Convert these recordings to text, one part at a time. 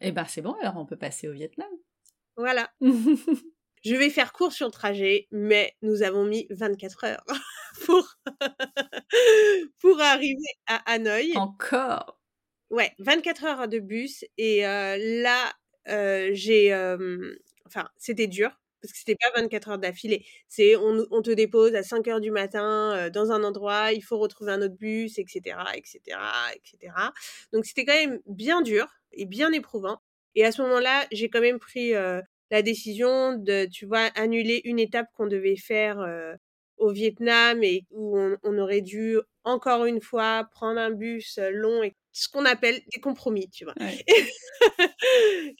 Eh ben c'est bon, alors on peut passer au Vietnam. Voilà. Je vais faire court sur le trajet, mais nous avons mis 24 heures pour arriver à Hanoï. Encore. Ouais, 24 heures de bus. Et là, j'ai... Enfin, c'était dur, parce que c'était pas 24 heures d'affilée. C'est on te dépose à 5 heures du matin dans un endroit, il faut retrouver un autre bus, etc., etc., etc. Donc, c'était quand même bien dur et bien éprouvant. Et à ce moment-là, j'ai quand même pris la décision de, tu vois, annuler une étape qu'on devait faire au Vietnam et où on aurait dû encore une fois prendre un bus long et ce qu'on appelle des compromis, tu vois. Ouais.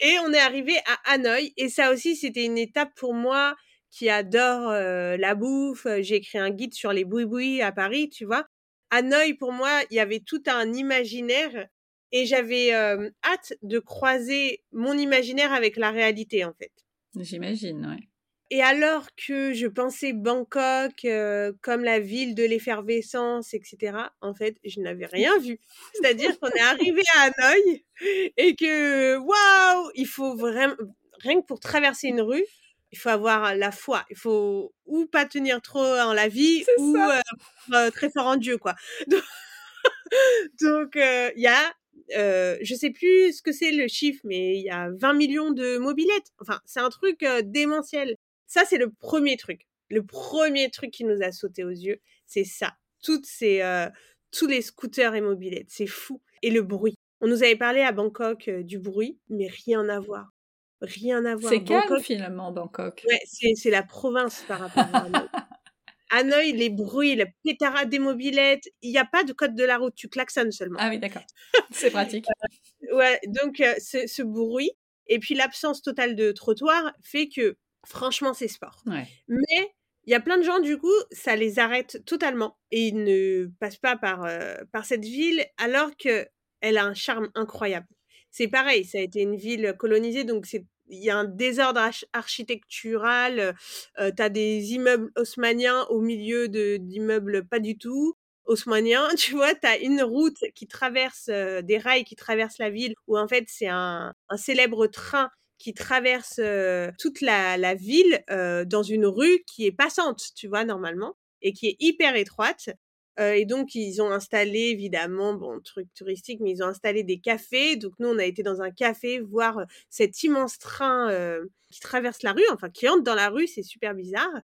Et on est arrivé à Hanoï et ça aussi, c'était une étape pour moi qui adore la bouffe. J'ai écrit un guide sur les boui-boui à Paris, tu vois. Hanoï, pour moi, il y avait tout un imaginaire et j'avais hâte de croiser mon imaginaire avec la réalité, en fait. J'imagine, ouais. Et alors que je pensais Bangkok comme la ville de l'effervescence, etc., en fait, je n'avais rien vu. C'est-à-dire qu'on est arrivé à Hanoï et que, waouh, il faut vraiment... Rien que pour traverser une rue, il faut avoir la foi. Il faut ou pas tenir trop en la vie c'est ou très fort en Dieu, quoi. Donc, il y a... je sais plus ce que c'est le chiffre, mais il y a 20 millions de mobilettes. Enfin, c'est un truc démentiel. Ça, c'est le premier truc. Le premier truc qui nous a sauté aux yeux, c'est ça. Tous les scooters et mobilettes, c'est fou. Et le bruit. On nous avait parlé à Bangkok du bruit, mais rien à voir. Rien à voir. C'est Bangkok, calme, finalement, Bangkok. Ouais, c'est la province par rapport à nous. Hanoï, les bruits, la pétarade des mobilettes, il n'y a pas de code de la route, tu klaxonnes seulement. Ah oui, d'accord, c'est pratique. Ouais, donc ce bruit, et puis l'absence totale de trottoir fait que, franchement, c'est sport. Ouais. Mais il y a plein de gens, du coup, ça les arrête totalement, et ils ne passent pas par cette ville, alors qu'elle a un charme incroyable. C'est pareil, ça a été une ville colonisée, donc il y a un désordre architectural, t'as des immeubles haussmanniens au milieu d'immeubles pas du tout haussmanniens, tu vois, t'as une route qui traverse, des rails qui traversent la ville, où en fait c'est un célèbre train qui traverse toute la ville dans une rue qui est passante, tu vois, normalement, et qui est hyper étroite. Et donc, ils ont installé, évidemment, bon, truc touristique, mais ils ont installé des cafés. Donc, nous, on a été dans un café voir cet immense train qui traverse la rue, enfin, qui entre dans la rue. C'est super bizarre.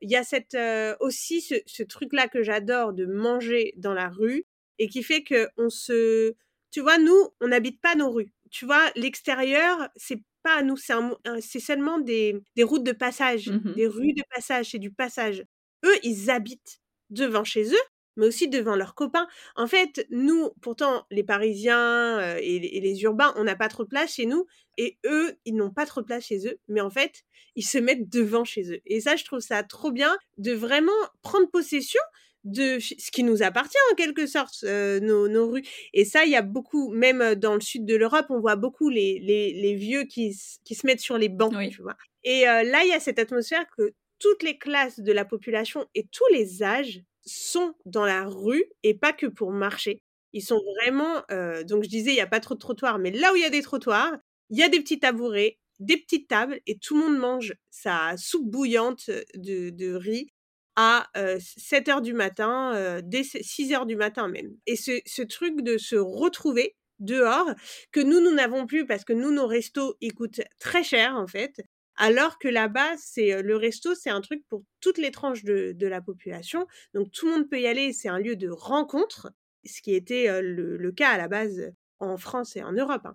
Il y a aussi ce truc-là que j'adore de manger dans la rue et qui fait qu'on se... Tu vois, nous, on n'habite pas nos rues. Tu vois, l'extérieur, c'est pas à nous. C'est seulement des routes de passage, des rues de passage. C'est du passage. Eux, ils habitent devant chez eux, mais aussi devant leurs copains. En fait, nous, pourtant, les Parisiens et les urbains, on n'a pas trop de place chez nous, et eux, ils n'ont pas trop de place chez eux, mais en fait, ils se mettent devant chez eux. Et ça, je trouve ça trop bien de vraiment prendre possession de ce qui nous appartient, en quelque sorte, nos rues. Et ça, il y a beaucoup, même dans le sud de l'Europe, on voit beaucoup les vieux qui se mettent sur les bancs, oui, tu vois. Et là, il y a cette atmosphère que toutes les classes de la population et tous les âges sont dans la rue et pas que pour marcher. Ils sont vraiment... donc, je disais, il n'y a pas trop de trottoirs, mais là où il y a des trottoirs, il y a des petits tabourets, des petites tables et tout le monde mange sa soupe bouillante de riz à 7h du matin, dès 6h du matin même. Et ce truc de se retrouver dehors, que nous n'avons plus parce que nous, nos restos, ils coûtent très cher, en fait. Alors que là-bas, le resto, c'est un truc pour toutes les tranches de la population. Donc, tout le monde peut y aller. C'est un lieu de rencontre, ce qui était le cas à la base en France et en Europe.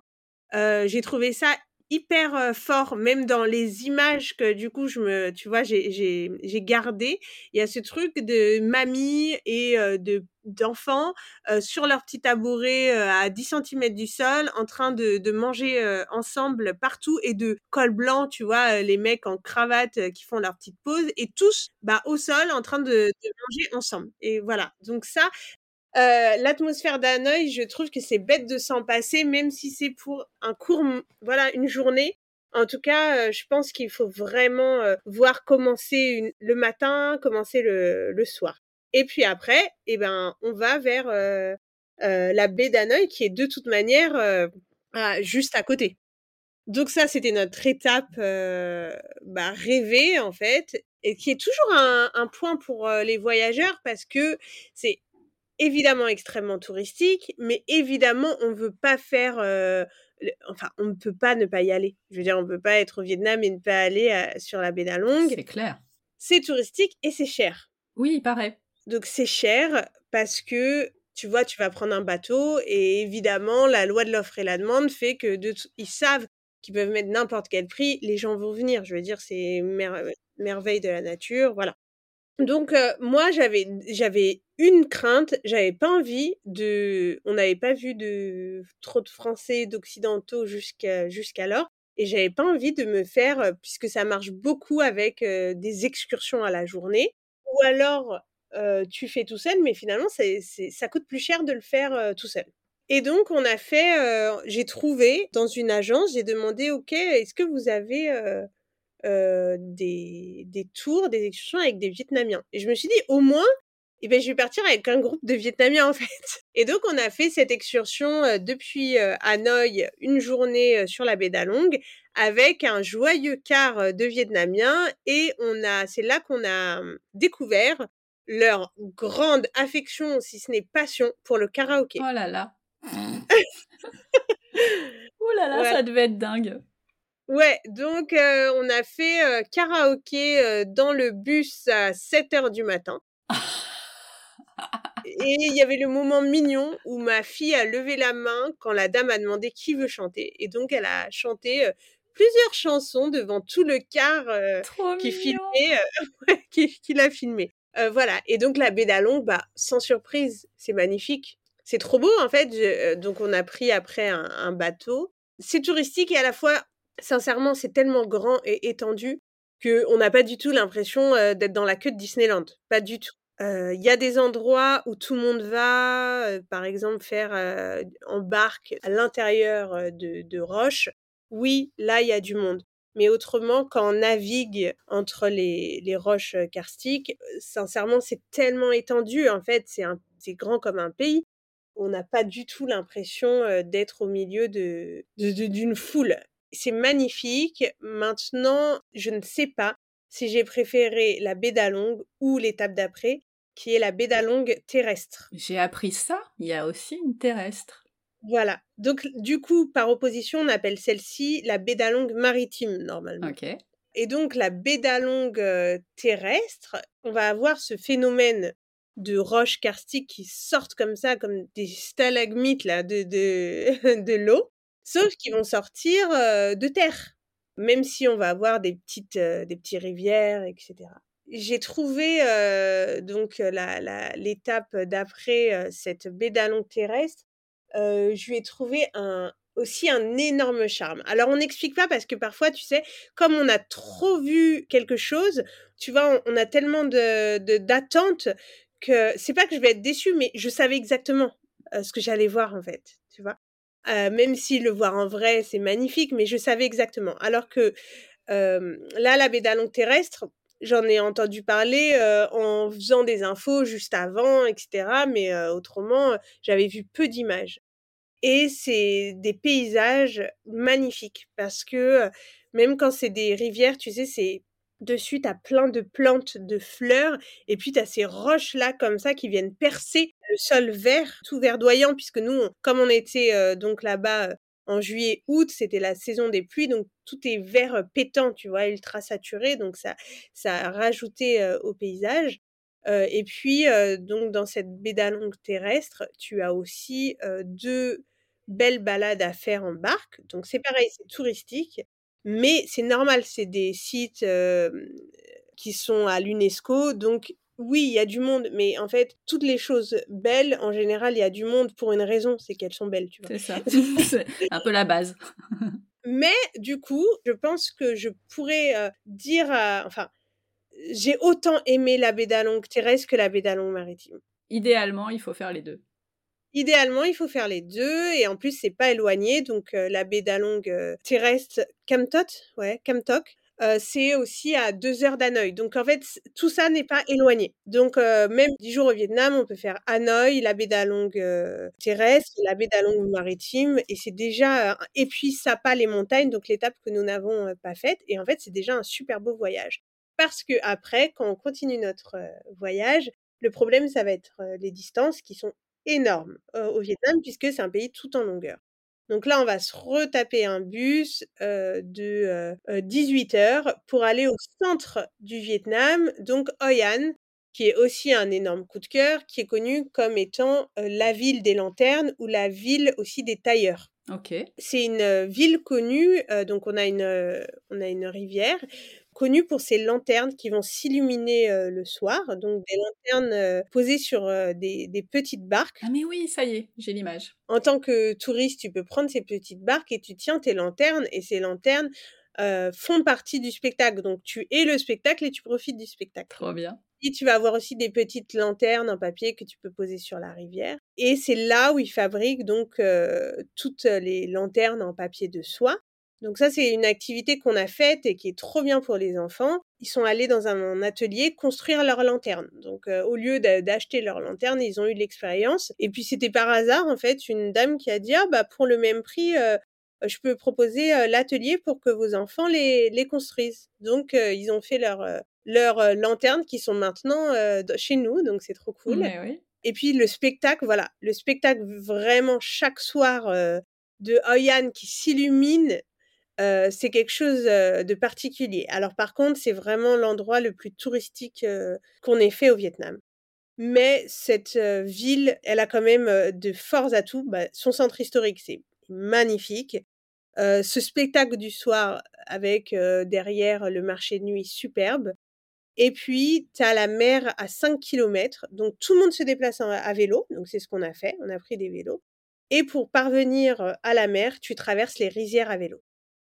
Hein. J'ai trouvé ça hyper fort, même dans les images que, du coup, tu vois, j'ai gardé. Il y a ce truc de mamie et d'enfants sur leur petit tabouret à 10 cm du sol en train de manger ensemble partout et de col blanc, tu vois, les mecs en cravate qui font leur petite pause et tous au sol en train de manger ensemble. Et voilà, donc ça, l'atmosphère d'Hanoï, je trouve que c'est bête de s'en passer, même si c'est pour un court, voilà, une journée. En tout cas, je pense qu'il faut vraiment voir commencer le matin, commencer le soir. Et puis après, eh ben, on va vers la baie d'Hanoï qui est de toute manière juste à côté. Donc ça, c'était notre étape rêvée, en fait, et qui est toujours un point pour les voyageurs, parce que c'est évidemment extrêmement touristique, mais évidemment, on ne veut pas faire... on ne peut pas ne pas y aller. Je veux dire, on ne peut pas être au Vietnam et ne pas aller sur la baie d'Along. C'est clair. C'est touristique et c'est cher. Oui, il paraît. Donc, c'est cher parce que... Tu vois, tu vas prendre un bateau et évidemment, la loi de l'offre et la demande fait que ils savent qu'ils peuvent mettre n'importe quel prix, les gens vont venir. Je veux dire, c'est merveille de la nature, voilà. Donc, moi, j'avais une crainte, j'avais pas envie de... On n'avait pas vu trop de Français, d'Occidentaux jusqu'alors et j'avais pas envie de me faire, puisque ça marche beaucoup avec des excursions à la journée ou alors... tu fais tout seul, mais finalement, ça coûte plus cher de le faire tout seul. Et donc, on a fait... j'ai trouvé dans une agence, j'ai demandé, OK, est-ce que vous avez des tours, des excursions avec des Vietnamiens? Et je me suis dit, au moins, je vais partir avec un groupe de Vietnamiens, en fait. Et donc, on a fait cette excursion depuis Hanoï, une journée sur la baie d'Along, avec un joyeux quart de Vietnamiens. Et c'est là qu'on a découvert leur grande affection, si ce n'est passion, pour le karaoké. Oh là là. Oh là là, ouais. Ça devait être dingue. Ouais, donc on a fait karaoké dans le bus à 7h du matin. Et il y avait le moment mignon où ma fille a levé la main quand la dame a demandé qui veut chanter. Et donc, elle a chanté... plusieurs chansons devant tout le quart qui l'a filmé. Voilà. Et donc, la baie d'Along, sans surprise, c'est magnifique. C'est trop beau, en fait. Donc, on a pris après un bateau. C'est touristique et à la fois, sincèrement, c'est tellement grand et étendu qu'on n'a pas du tout l'impression d'être dans la queue de Disneyland. Pas du tout. Y a des endroits où tout le monde va, par exemple, faire en barque à l'intérieur de roches. Oui, là, il y a du monde. Mais autrement, quand on navigue entre les roches karstiques, sincèrement, c'est tellement étendu. En fait, c'est grand comme un pays. On n'a pas du tout l'impression d'être au milieu d'une foule. C'est magnifique. Maintenant, je ne sais pas si j'ai préféré la baie d'Along ou l'étape d'après, qui est la baie d'Along terrestre. J'ai appris ça. Il y a aussi une terrestre. Voilà. Donc, du coup, par opposition, on appelle celle-ci la baie d'Along maritime, normalement. OK. Et donc, la baie d'Along terrestre, on va avoir ce phénomène de roches karstiques qui sortent comme ça, comme des stalagmites là, de l'eau, sauf qu'ils vont sortir de terre, même si on va avoir des petites rivières, etc. J'ai trouvé donc l'étape d'après cette baie d'Along terrestre. Je lui ai trouvé aussi un énorme charme. Alors, on n'explique pas parce que parfois, tu sais, comme on a trop vu quelque chose, tu vois, on a tellement d'attentes que c'est pas que je vais être déçue, mais je savais exactement ce que j'allais voir, en fait, tu vois. Même si le voir en vrai, c'est magnifique, mais je savais exactement. Alors que là, la baie d'Along terrestre, j'en ai entendu parler en faisant des infos juste avant, etc. Mais autrement, j'avais vu peu d'images. Et c'est des paysages magnifiques parce que même quand c'est des rivières, tu sais, dessus, t'as plein de plantes, de fleurs. Et puis, t'as ces roches-là comme ça qui viennent percer le sol vert, tout verdoyant. Puisque nous, comme on était donc là-bas en juillet, août, c'était la saison des pluies, donc tout est vert pétant, tu vois, ultra saturé, donc ça a rajouté au paysage. Et puis, donc dans cette baie d'Along terrestre, tu as aussi deux belles balades à faire en barque. Donc c'est pareil, c'est touristique, mais c'est normal, c'est des sites qui sont à l'UNESCO, donc oui, il y a du monde, mais en fait, toutes les choses belles, en général, il y a du monde pour une raison, c'est qu'elles sont belles, tu vois. C'est ça, c'est un peu la base. Mais du coup, je pense que je pourrais dire... j'ai autant aimé la baie d'Along terrestre que la baie d'Along maritime. Idéalement, il faut faire les deux. Idéalement, il faut faire les deux, et en plus, c'est pas éloigné, donc la baie d'Along terrestre, Camtok, C'est aussi à 2 heures d'Hanoï. Donc, en fait, tout ça n'est pas éloigné. Donc, même 10 jours au Vietnam, on peut faire Hanoï, la baie d'Along terrestre, la baie d'Along maritime. Et c'est déjà... et puis, ça pas les montagnes, donc l'étape que nous n'avons pas faite. Et en fait, c'est déjà un super beau voyage. Parce que après, quand on continue notre voyage, le problème, ça va être les distances qui sont énormes au Vietnam, puisque c'est un pays tout en longueur. Donc là, on va se retaper un bus de 18 heures pour aller au centre du Vietnam, donc Hoi An, qui est aussi un énorme coup de cœur, qui est connu comme étant la ville des lanternes ou la ville aussi des tailleurs. Okay. C'est une ville connue, donc on a une rivière connue pour ses lanternes qui vont s'illuminer le soir, donc des lanternes posées sur des petites barques. Ah mais oui, ça y est, j'ai l'image. En tant que touriste, tu peux prendre ces petites barques et tu tiens tes lanternes, et ces lanternes font partie du spectacle. Donc tu es le spectacle et tu profites du spectacle. Trop bien. Et tu vas avoir aussi des petites lanternes en papier que tu peux poser sur la rivière. Et c'est là où ils fabriquent donc toutes les lanternes en papier de soie. Donc ça, c'est une activité qu'on a faite et qui est trop bien pour les enfants. Ils sont allés dans un atelier construire leurs lanternes. Donc au lieu d'acheter leurs lanternes, ils ont eu l'expérience. Et puis c'était par hasard, en fait, une dame qui a dit « Ah bah pour le même prix... je peux proposer l'atelier pour que vos enfants les construisent. » Donc, ils ont fait leurs lanternes qui sont maintenant chez nous. Donc, c'est trop cool. Mais oui. Et puis, le spectacle, voilà. Le spectacle vraiment chaque soir de Hoi An qui s'illumine, c'est quelque chose de particulier. Alors, par contre, c'est vraiment l'endroit le plus touristique qu'on ait fait au Vietnam. Mais cette ville, elle a quand même de forts atouts. Son centre historique, c'est magnifique. Ce spectacle du soir avec derrière le marché de nuit superbe. Et puis, tu as la mer à 5 km. Donc, tout le monde se déplace à vélo. Donc, c'est ce qu'on a fait. On a pris des vélos. Et pour parvenir à la mer, tu traverses les rizières à vélo.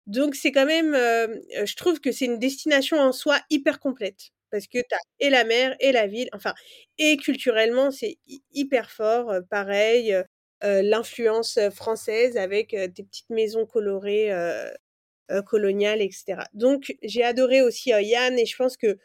Donc, c'est quand même... je trouve que c'est une destination en soi hyper complète. Parce que tu as et la mer et la ville. Enfin, et culturellement, c'est hyper fort. Pareil... l'influence française avec des petites maisons colorées coloniales, etc. Donc, j'ai adoré aussi Hoi An, et je pense que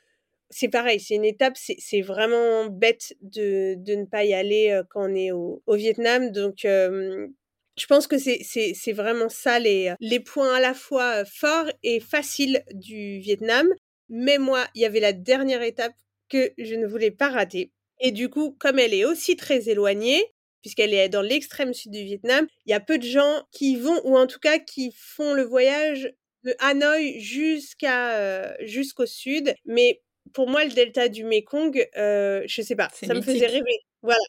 c'est pareil, c'est une étape, c'est vraiment bête de ne pas y aller quand on est au Vietnam. Donc, je pense que c'est vraiment ça les points à la fois forts et faciles du Vietnam. Mais moi, il y avait la dernière étape que je ne voulais pas rater. Et du coup, comme elle est aussi très éloignée, puisqu'elle est dans l'extrême sud du Vietnam, il y a peu de gens qui vont, ou en tout cas qui font le voyage de Hanoï jusqu'au sud. Mais pour moi, le delta du Mekong, je ne sais pas, c'est ça mythique. Me faisait rêver. Voilà.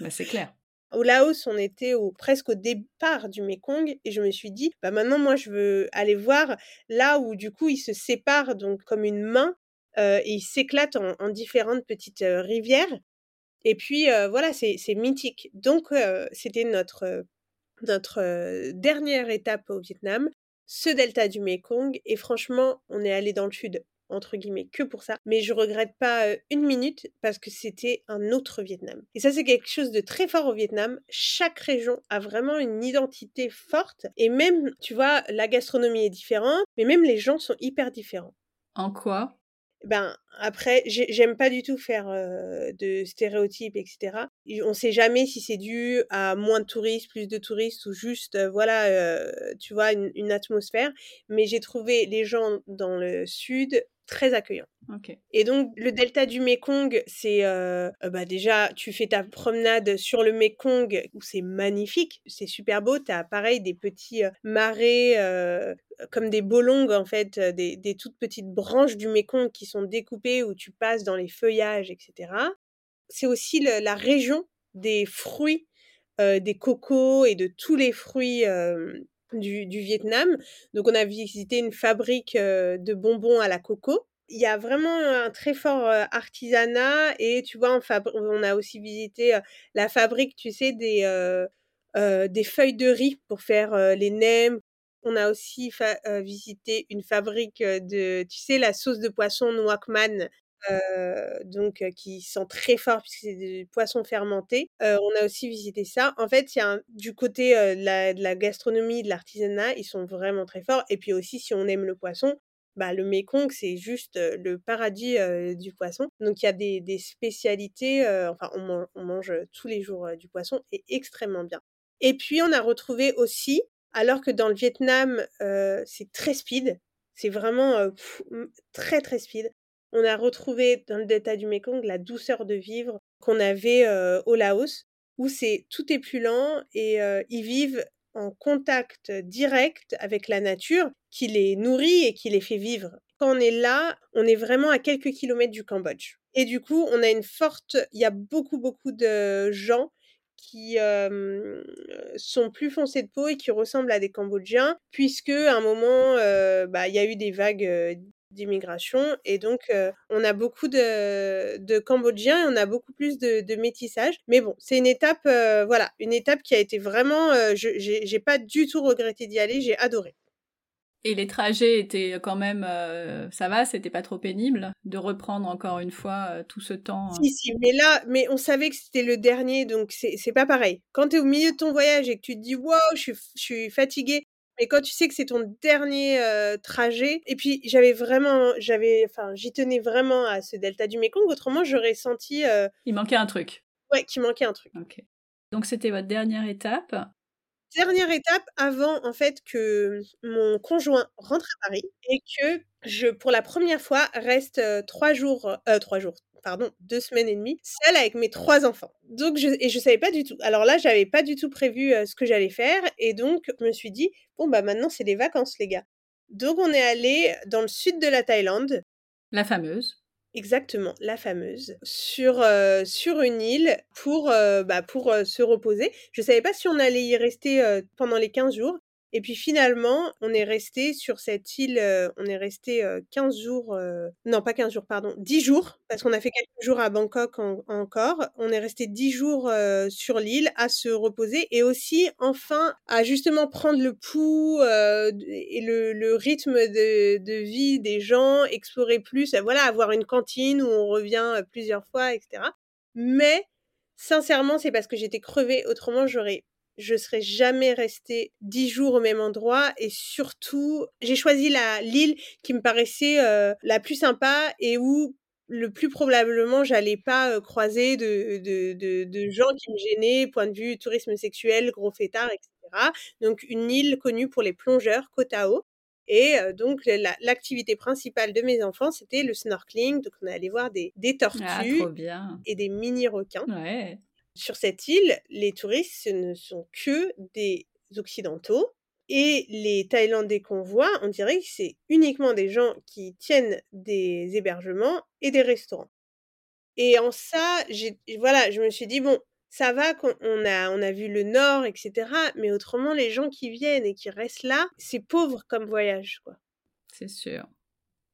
Bah, c'est clair. Au Laos, on était presque au départ du Mekong, et je me suis dit, bah, maintenant, moi, je veux aller voir là où, du coup, ils se séparent donc, comme une main, et ils s'éclatent en différentes petites rivières. Et puis, voilà, c'est mythique. Donc, c'était notre dernière étape au Vietnam, ce delta du Mekong. Et franchement, on est allé dans le sud, entre guillemets, que pour ça. Mais je regrette pas une minute parce que c'était un autre Vietnam. Et ça, c'est quelque chose de très fort au Vietnam. Chaque région a vraiment une identité forte. Et même, tu vois, la gastronomie est différente, mais même les gens sont hyper différents. En quoi ? Ben, après, j'aime pas du tout faire de stéréotypes, etc. On sait jamais si c'est dû à moins de touristes, plus de touristes, ou juste, voilà, tu vois, une atmosphère. Mais j'ai trouvé les gens dans le sud très accueillants. Okay. Et donc, le delta du Mekong, c'est... déjà, tu fais ta promenade sur le Mekong, où c'est magnifique, c'est super beau. T'as, pareil, des petits marais... comme des bolongs, en fait, des toutes petites branches du Mekong qui sont découpées, où tu passes dans les feuillages, etc. C'est aussi la région des fruits, des cocos et de tous les fruits du Vietnam. Donc, on a visité une fabrique de bonbons à la coco. Il y a vraiment un très fort artisanat, et tu vois, on a aussi visité la fabrique, tu sais, des feuilles de riz pour faire les nems. On a aussi visité une fabrique de, tu sais, la sauce de poisson Nuoc Man, donc qui sent très fort puisque c'est du poisson fermenté. On a aussi visité ça. En fait, il y a du côté de la gastronomie, de l'artisanat, ils sont vraiment très forts. Et puis aussi, si on aime le poisson, le Mekong, c'est juste le paradis du poisson. Donc il y a des spécialités, on mange tous les jours du poisson et extrêmement bien. Et puis on a retrouvé aussi, alors que dans le Vietnam, c'est très speed, c'est vraiment très très speed, on a retrouvé dans le delta du Mekong la douceur de vivre qu'on avait au Laos, où tout est plus lent et ils vivent en contact direct avec la nature qui les nourrit et qui les fait vivre. Quand on est là, on est vraiment à quelques kilomètres du Cambodge. Et du coup, il y a beaucoup, beaucoup de gens qui sont plus foncés de peau et qui ressemblent à des Cambodgiens, puisque à un moment, il y a eu des vagues d'immigration, et donc on a beaucoup de Cambodgiens et on a beaucoup plus de métissage, mais bon, c'est une étape qui a été vraiment, j'ai pas du tout regretté d'y aller, j'ai adoré. Et les trajets étaient quand même, ça va, c'était pas trop pénible de reprendre encore une fois tout ce temps. Si, mais on savait que c'était le dernier, donc c'est pas pareil. Quand t'es au milieu de ton voyage et que tu te dis, waouh, je suis fatiguée, mais quand tu sais que c'est ton dernier trajet, et puis j'y tenais vraiment à ce delta du Mekong, autrement j'aurais senti... Il manquait un truc. Ouais, qu'il manquait un truc. Ok. Donc c'était votre dernière étape. Dernière étape avant, en fait, que mon conjoint rentre à Paris et que je, pour la première fois, reste 2 semaines et demie, seule avec mes 3 enfants. Donc, je savais pas du tout. Alors là, j'avais pas du tout prévu ce que j'allais faire et donc, je me suis dit, maintenant, c'est les vacances, les gars. Donc, on est allé dans le sud de la Thaïlande. La fameuse. Exactement, la fameuse, sur une île pour se reposer. Je savais pas si on allait y rester pendant les 15 jours. Et puis finalement, on est resté sur cette île, 10 jours, parce qu'on a fait quelques jours à Bangkok encore. On est resté 10 jours sur l'île à se reposer et aussi, enfin, à justement prendre le pouls et le rythme de vie des gens, explorer plus, avoir une cantine où on revient plusieurs fois, etc. Mais, sincèrement, c'est parce que j'étais crevée, autrement je serais jamais restée 10 jours au même endroit et surtout, j'ai choisi l'île qui me paraissait la plus sympa et où le plus probablement j'allais pas croiser de gens qui me gênaient, point de vue tourisme sexuel, gros fêtards, etc. Donc une île connue pour les plongeurs, Kotao. Et donc l'activité principale de mes enfants, c'était le snorkeling. Donc on allait voir des tortues et des mini-requins. Ouais. Sur cette île, les touristes ne sont que des Occidentaux et les Thaïlandais qu'on voit, on dirait que c'est uniquement des gens qui tiennent des hébergements et des restaurants. Et en ça, je me suis dit, ça va, on a vu le Nord, etc. Mais autrement, les gens qui viennent et qui restent là, c'est pauvre comme voyage, quoi. C'est sûr.